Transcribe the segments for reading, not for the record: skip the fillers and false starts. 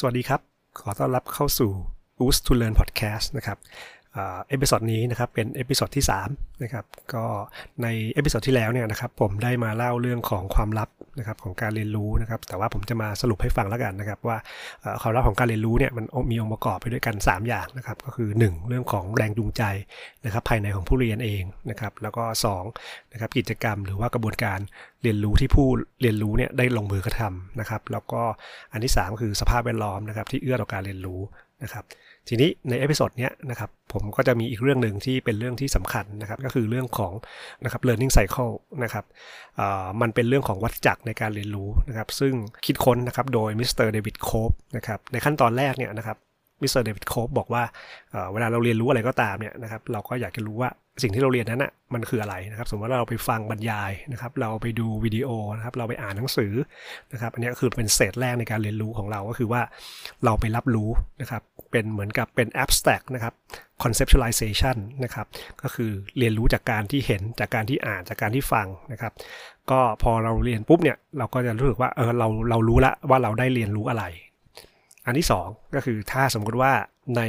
สวัสดีครับขอต้อนรับเข้าสู่ Boost to Learn Podcast นะครับเอพิโซดนี้นะครับเป็นเอพิโซดที่3นะครับก็ในเอพิโซดที่แล้วเนี่ยนะครับผมได้มาเล่าเรื่องของความลับนะครับของการเรียนรู้นะครับแต่ว่าผมจะมาสรุปให้ฟังแล้วกันนะครับว่าความลับของการเรียนรู้เนี่ยมันมีองค์ประกอบไปด้วยกัน3อย่างนะครับก็คือ1เรื่องของแรงจูงใจนะครับภายในของผู้เรียนเองนะครับแล้วก็2นะครับกิจกรรมหรือว่ากระบวนการเรียนรู้ที่ผู้เรียนรู้เนี่ยได้ลงมือกระทำนะครับแล้วก็อันที่3ก็คือสภาพแวดล้อมนะครับที่เอื้อต่อการเรียนรู้นะครับทีนี้ในเอพิโซดนี้นะครับผมก็จะมีอีกเรื่องหนึ่งที่เป็นเรื่องที่สำคัญนะครับก็คือเรื่องของนะครับ learning cycle นะครับมันเป็นเรื่องของวัฏจักรในการเรียนรู้นะครับซึ่งคิดค้นนะครับโดยมิสเตอร์เดวิดโคฟนะครับในขั้นตอนแรกเนี่ยนะครับมิสเตอร์เดวิดโคฟบอกว่าเวลาเราเรียนรู้อะไรก็ตามเนี่ยนะครับเราก็อยากจะรู้ว่าสิ่งที่เราเรียนนั้นน่ะมันคืออะไรนะครับสมมติว่าเราไปฟังบรรยายนะครับเราไปดูวิดีโอนะครับเราไปอ่านหนังสือนะครับอันนี้ก็คือเป็นเศษแรกในการเรียนรู้ของเราก็คือว่าเราไปรับรู้นะครับเป็นเหมือนกับเป็น abstract นะครับ conceptualization นะครับก็คือเรียนรู้จากการที่เห็นจากการที่อ่านจากการที่ฟังนะครับก็พอเราเรียนปุ๊บเนี่ยเราก็จะรู้สึกว่าเรารู้ละว่าเราได้เรียนรู้อะไรอันที่2ก็คือถ้าสมมติว่าใน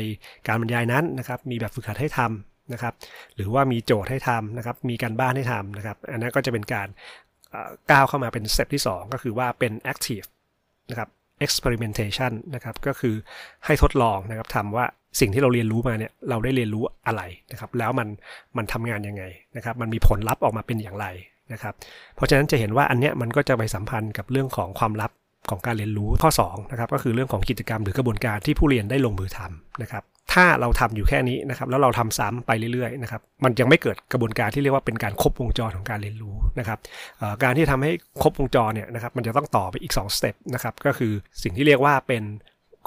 การบรรยายนั้นนะครับมีแบบฝึกหัดให้ทำนะครับหรือว่ามีโจทย์ให้ทำนะครับมีการบ้านให้ทำนะครับอันนั้นก็จะเป็นการก้าวเข้ามาเป็นสเต็ปที่2ก็คือว่าเป็น active นะครับ experimentation นะครับก็คือให้ทดลองนะครับทำว่าสิ่งที่เราเรียนรู้มาเนี่ยเราได้เรียนรู้อะไรนะครับแล้วมันทำงานยังไงนะครับมันมีผลลัพธ์ออกมาเป็นอย่างไรนะครับเพราะฉะนั้นจะเห็นว่าอันเนี้ยมันก็จะไปสัมพันธ์กับเรื่องของความลับของการเรียนรู้ข้อ2นะครับก็คือเรื่องของกิจกรรมหรือกระบวนการที่ผู้เรียนได้ลงมือทำนะครับถ้าเราทำอยู่แค่นี้นะครับแล้วเราทำซ้ำไปเรื่อยๆนะครับมันยังไม่เกิดกระบวนการที่เรียกว่าเป็นการครบวงจรของการเรียนรู้นะครับการที่ทำให้ครบวงจรเนี่ยนะครับมันจะต้องต่อไปอีก2สเต็ปนะครับก็คือสิ่งที่เรียกว่าเป็น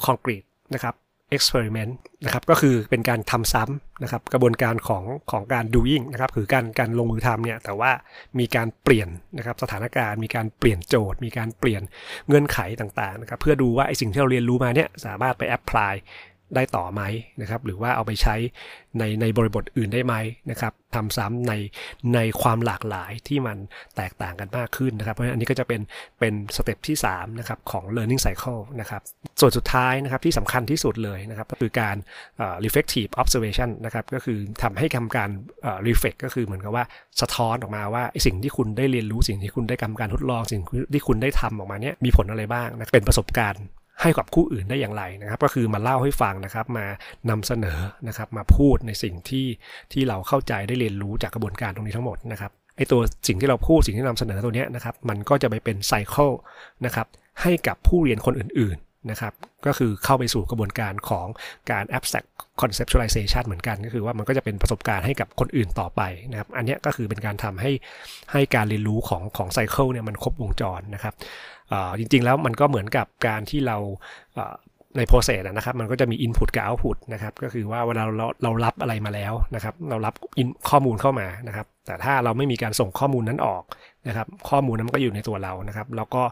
concrete นะครับ experiment นะครับก็คือเป็นการทำซ้ำนะครับกระบวนการของการ doing นะครับคือการลงมือทำเนี่ยแต่ว่ามีการเปลี่ยนนะครับสถานการณ์มีการเปลี่ยนโจทย์มีการเปลี่ยนเงื่อนไขต่างๆนะครับเพื่อดูว่าไอ้สิ่งที่เราเรียนรู้มาเนี่ยสามารถไป apply ได้ต่อไหมนะครับหรือว่าเอาไปใช้ในบริบทอื่นได้ไหมนะครับทำซ้ำในความหลากหลายที่มันแตกต่างกันมากขึ้นนะครับเพราะฉะนั้นอันนี้ก็จะเป็นสเต็ปที่3นะครับของ learning cycle นะครับส่วนสุดท้ายนะครับที่สำคัญที่สุดเลยนะครับก็คือการ reflective observation นะครับก็คือทำให้ทำการ reflect ก็คือเหมือนกับว่าสะท้อนออกมาว่าสิ่งที่คุณได้เรียนรู้สิ่งที่คุณได้ทำการทดลองสิ่งที่คุณได้ทำออกมาเนี่ยมีผลอะไรบ้างนะเป็นประสบการณ์ให้กับคู่อื่นได้อย่างไรนะครับก็คือมาเล่าให้ฟังนะครับมานำเสนอนะครับมาพูดในสิ่งที่เราเข้าใจได้เรียนรู้จากกระบวนการตรงนี้ทั้งหมดนะครับไอ้ตัวสิ่งที่เราพูดสิ่งที่นำเสนอตัวนี้นะครับมันก็จะไปเป็นไซเคิลนะครับให้กับผู้เรียนคนอื่นๆนะครับก็คือเข้าไปสู่กระบวนการของการ abstract conceptualization เหมือนกันก็คือว่ามันก็จะเป็นประสบการณ์ให้กับคนอื่นต่อไปนะครับอันนี้ก็คือเป็นการทำให้การเรียนรู้ของไซเคิลเนี่ยมันครบวงจรนะครับจริงๆแล้วมันก็เหมือนกับการที่เราในโปรเซสนะครับมันก็จะมี input กับ output นะครับก็คือว่าเวลาเรารับอะไรมาแล้วนะครับเรารับข้อมูลเข้ามานะครับแต่ถ้าเราไม่มีการส่งข้อมูลนั้นออกนะครับข้อมูลนั้นก็อยู่ในตัวเรานะครับแล้วก็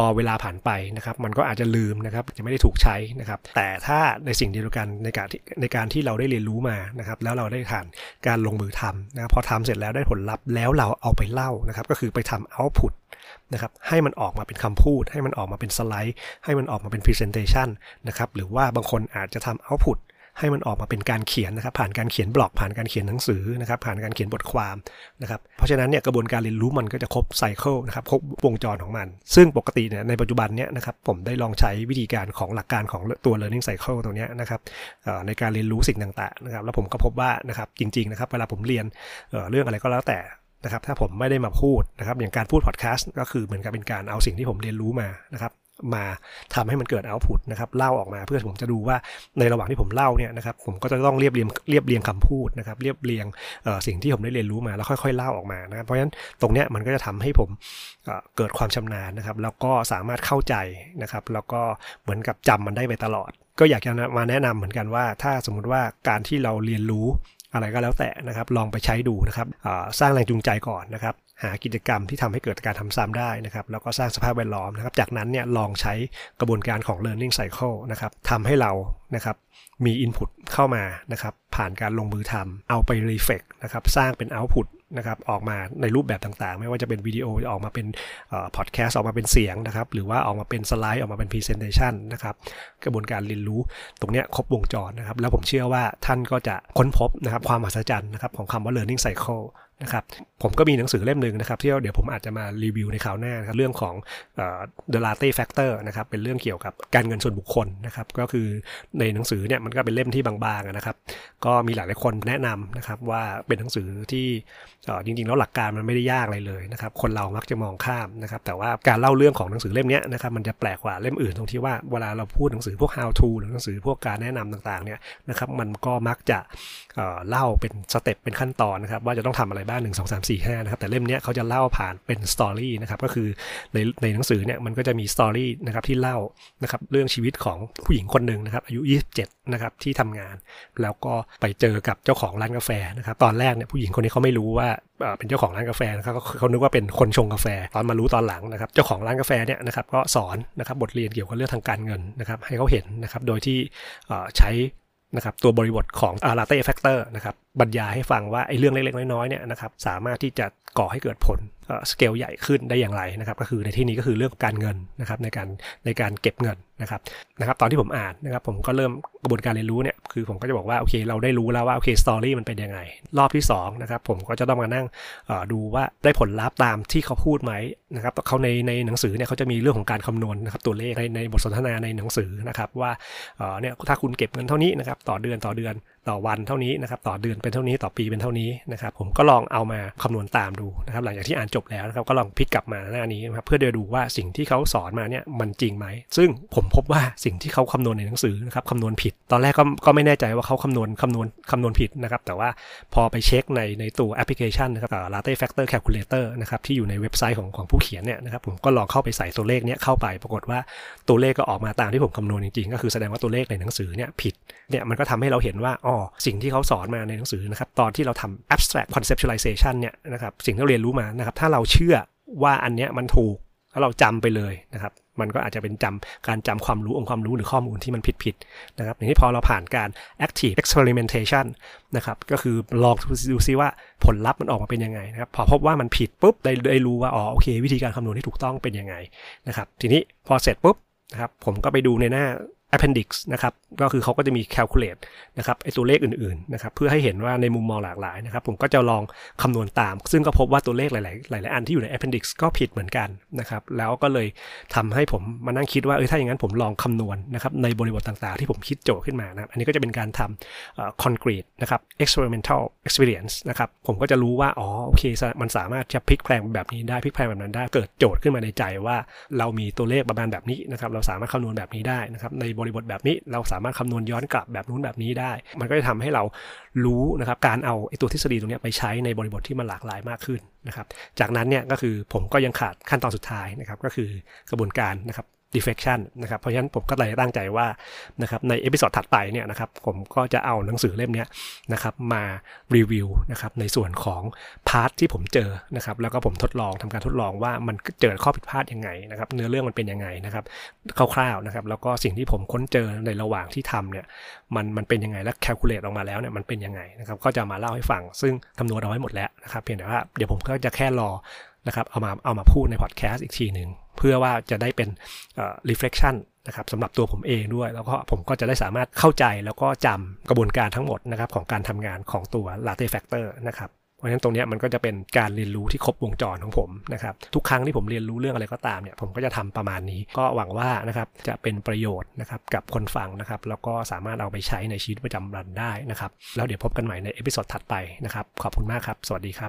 พอเวลาผ่านไปนะครับมันก็อาจจะลืมนะครับจะไม่ได้ถูกใช้นะครับแต่ถ้าในสิ่งเดียวกันในการที่เราได้เรียนรู้มานะครับแล้วเราได้ผ่านการลงมือทำนะครับพอทำเสร็จแล้วได้ผลลัพธ์แล้วเราเอาไปเล่านะครับก็คือไปทำ outputนะครับให้มันออกมาเป็นคำพูดให้มันออกมาเป็นสไลด์ให้มันออกมาเป็น presentation นะครับหรือว่าบางคนอาจจะทำ output ให้มันออกมาเป็นการเขียนนะครับผ่านการเขียนบล็อกผ่านการเขียนหนังสือนะครับผ่านการเขียนบทความนะครับเพราะฉะนั้นเนี่ยกระบวนการเรียนรู้มันก็จะครบ cycle นะครับครบวงจรของมันซึ่งปกติเนี่ยในปัจจุบันเนี่ยนะครับผมได้ลองใช้วิธีการของหลักการของตัว learning cycle ตรงนี้นะครับในการเรียนรู้สิ่งต่างๆนะครับแล้วผมก็พบว่านะครับจริงๆนะครับเวลาผมเรียนเรื่องอะไรก็แล้วแต่นะครับถ้าผมไม่ได้มาพูดนะครับอย่างการพูดพอดแคสต์ก็คือเหมือนกับเป็นการเอาสิ่งที่ผมเรียนรู้มานะครับมาทำให้มันเกิดเอาท์พุตนะครับเล่าออกมาเพื่อผมจะดูว่าในระหว่างที่ผมเล่าเนี่ยนะครับผมก็จะต้องเรียบเรียงคำพูดนะครับเรียบเรียงสิ่งที่ผมได้เรียนรู้มาแล้วค่อยๆเล่าออกมานะครับเพราะฉะนั้นตรงเนี้ยมันก็จะทำให้ผมเกิดความชำนาญนะครับแล้วก็สามารถเข้าใจนะครับแล้วก็เหมือนกับจำมันได้ไปตลอดก็อยากจะมาแนะนำเหมือนกันว่าถ้าสมมติว่าการที่เราเรียนรู้อะไรก็แล้วแต่นะครับลองไปใช้ดูนะครับสร้างแรงจูงใจก่อนนะครับหากิจกรรมที่ทำให้เกิดการทำซ้ำได้นะครับแล้วก็สร้างสภาพแวดล้อมนะครับจากนั้นเนี่ยลองใช้กระบวนการของ learning cycle นะครับทำให้เรานะครับมี input เข้ามานะครับผ่านการลงมือทำเอาไป reflect นะครับสร้างเป็น output นะครับออกมาในรูปแบบต่างๆไม่ว่าจะเป็นวิดีโอออกมาเป็นพอดแคสต์ออกมาเป็นเสียงนะครับหรือว่าออกมาเป็นสไลด์ออกมาเป็นพรีเซนเทชันนะครับกระบวนการเรียนรู้ตรงนี้ครบวงจรนะครับแล้วผมเชื่อว่าท่านก็จะค้นพบนะครับความมหัศจรรย์นะครับของคำว่า learning cycle นะครับผมก็มีหนังสือเล่มหนึ่งนะครับที่เดี๋ยวผมอาจจะมารีวิวในคราวหน้านะครับเรื่องของ The Latte Factor นะครับเป็นเรื่องเกี่ยวกับการเงินส่วนบุคคลนะครับก็คือในหนังสือเนี่ยมันก็เป็นเล่มที่บางๆนะครับก็มีหลายๆคนแนะนำนะครับว่าเป็นหนังสือที่จริงๆแล้วหลักการมันไม่ได้ยากอะไรเลยนะครับคนเรามักจะมองข้ามนะครับแต่ว่าการเล่าเรื่องของหนังสือเล่มนี้นะครับมันจะแปลกกว่าเล่มอื่นตรงที่ว่าเวลาเราพูดหนังสือพวก how to หรือหนังสือพวกการแนะนำต่างๆเนี่ยนะครับมันก็มักจะเล่าเป็นสเต็ปเป็นขั้นตอนนะครับว่าจะต้องทำอะไรบ้าง1 2 3 4 5นะครับแต่เล่มนี้เขาจะเล่าผ่านเป็นสตอรี่นะครับก็คือในหนังสือเนี่ยมันก็จะมีสตอรี่นะครับที่เล่านะครับเรื่องชีวิตของผู้หญิงคนหนึ่งนะครับอายุ27นะครับที่ทำงานแล้วก็ไปเจอกับเจ้าของร้านกาแฟนะครับตอนแรกเนี่ยผู้หญิงคนนี้เขาไม่รู้ว่าเป็นเจ้าของร้านกาแฟนะครับเขานึกว่าเป็นคนชงกาแฟตอนมารู้ตอนหลังนะครับเจ้าของร้านกาแฟเนี่ยนะครับก็สอนนะครับบทเรียนเกี่ยวกับเรื่องทางการเงินนะครับให้เขาเห็นนะครับโดยที่ใช้นะครับตัวบริบทของ Latte Factor นะครับบรรยายให้ฟังว่าไอ้เรื่องเล็กๆน้อยๆเนี่ยนะครับสามารถที่จะก่อให้เกิดผลสเกลใหญ่ขึ้นได้อย่างไรนะครับก็คือในที่นี้ก็คือเรื่องการเงินนะครับในการเก็บเงินนะครับตอนที่ผมอ่านนะครับผมก็เริ่มกระบวนการเรียนรู้เนี่ยคือผมก็จะบอกว่าโอเคเราได้รู้แล้วว่าโอเคสตอรี่มันเป็นยังไงรอบที่2นะครับผมก็จะต้องมานั่งดูว่าได้ผลลัพธ์ตามที่เขาพูดไหมนะครับเขาในหนังสือเนี่ยเขาจะมีเรื่องของการคำนวณนะครับตัวเลขในบทสนทนาในหนังสือนะครับว่าเนี่ยถ้าคุณเก็บเงินเท่านี้นะครับต่อเดือนต่อวันเท่านี้นะครับต่อเดือนเป็นเท่านี้ต่อปีเป็นเท่านี้นะครับผมก็ลองเอามาคำนวณตามดูนะครับหลังจากที่อ่านจบแล้วนะครับก็ลองพลิกกลับมาหน้านี้นะครับเพื่อดูว่าสิ่งที่เขาสอนมาเนี่ยมันจริงไหมซึ่งผมพบว่าสิ่งที่เขาคำนวณในหนังสือนะครับคำนวณผิดตอนแรกก็ไม่แน่ใจว่าเขาคำนวณผิดนะครับแต่ว่าพอไปเช็คในตัวแอปพลิเคชันนะครับ Latte Factor Calculator นะครับที่อยู่ในเว็บไซต์ของผู้เขียนเนี่ยนะครับผมก็ลองเข้าไปใส่ตัวเลขเนี่ยเข้าไปปรากฏว่าตัวเลขก็ออกมาตามที่ผมคำนวณจริงๆก็คือแสดงว่าตัวเลขในหนังสือเนี่ยผิดเนี่ยมันก็ทำให้เราเห็นว่าอ๋อสิ่งที่เขาสอนมาในหนังสือนะครับตอนที่เราทำ abstract conceptualization เนี่ยนะครับสิ่งที่เราเรียนรู้มานะครับถ้าเราเชื่อว่าอันเนี้ยมันถูกแล้วเราจำไปเลยนะครับมันก็อาจจะเป็นการจำความรู้องค์ความรู้หรือข้อมูลที่มันผิดนะครับอย่างที่พอเราผ่านการ active experimentation นะครับก็คือลองดูซิว่าผลลัพธ์มันออกมาเป็นยังไงนะครับพอพบว่ามันผิดปุ๊บได้รู้ว่าอ๋อโอเควิธีการคำนวณที่ถูกต้องเป็นยังไงนะครับทีนี้พอเสร็จปุ๊บนะครับผมก็ไปดูในหน้าappendix นะครับก็คือเขาก็จะมี calculate นะครับไอตัวเลขอื่นๆนะครับเพื่อให้เห็นว่าในมุมมองหลากหลายนะครับผมก็จะลองคำนวณตามซึ่งก็พบว่าตัวเลขหลายๆอันที่อยู่ใน appendix ก็ผิดเหมือนกันนะครับแล้วก็เลยทำให้ผมมานั่งคิดว่าถ้าอย่างนั้นผมลองคำนวณนะครับในบริบทต่างๆที่ผมคิดโจทย์ขึ้นมานะครับอันนี้ก็จะเป็นการทำ concrete นะครับ experimental experience นะครับผมก็จะรู้ว่าอ๋อโอเคมันสามารถจะพลิกแปลงแบบนี้ได้พลิกแปลงแบบนั้นได้เกิดโจทย์ขึ้นมาในใจว่าเรามีตัวเลขประมาณแบบนี้นะครับเราสามารถคำนวณแบบนี้ได้นะครับในบริบทแบบนี้เราสามารถคำนวณย้อนกลับแบบนู้นแบบนี้ได้มันก็จะทำให้เรารู้นะครับการเอาไอ้ตัวทฤษฎีตรงนี้ไปใช้ในบริบทที่มันหลากหลายมากขึ้นนะครับจากนั้นเนี่ยก็คือผมก็ยังขาดขั้นตอนสุดท้ายนะครับก็คือกระบวนการนะครับdeflection นะครับเพราะฉะนั้นผมก็เลยตั้งใจว่านะครับในเอพิโซดถัดไปเนี่ยนะครับผมก็จะเอาหนังสือเล่มนี้นะครับมารีวิวนะครับในส่วนของพาร์ทที่ผมเจอนะครับแล้วก็ผมทำการทดลองว่ามันเจอข้อผิดพลาดยังไงนะครับเนื้อเรื่องมันเป็นยังไงนะครับคร่าวๆนะครับแล้วก็สิ่งที่ผมค้นเจอในระหว่างที่ทำเนี่ยมันเป็นยังไงและ calculate ออกมาแล้วเนี่ยมันเป็นยังไงนะครับก็จะมาเล่าให้ฟังซึ่งคำนวณเอาไว้หมดแล้วนะครับเพียงแต่ว่าเดี๋ยวผมก็จะแค่รอนะครับเอามาพูดในพอดแคสต์อีกทีหนึ่งเพื่อว่าจะได้เป็น reflection นะครับสำหรับตัวผมเองด้วยแล้วก็ผมก็จะได้สามารถเข้าใจแล้วก็จำกระบวนการทั้งหมดนะครับของการทำงานของตัว Latte Factor นะครับเพราะฉะนั้นตรงนี้มันก็จะเป็นการเรียนรู้ที่ครบวงจรของผมนะครับทุกครั้งที่ผมเรียนรู้เรื่องอะไรก็ตามเนี่ยผมก็จะทำประมาณนี้ก็หวังว่านะครับจะเป็นประโยชน์นะครับกับคนฟังนะครับแล้วก็สามารถเอาไปใช้ในชีวิตประจำวันได้นะครับแล้วเดี๋ยวพบกันใหม่ในเอพิโซดถัดไปนะครับขอบคุณมากครับสวัสดีครั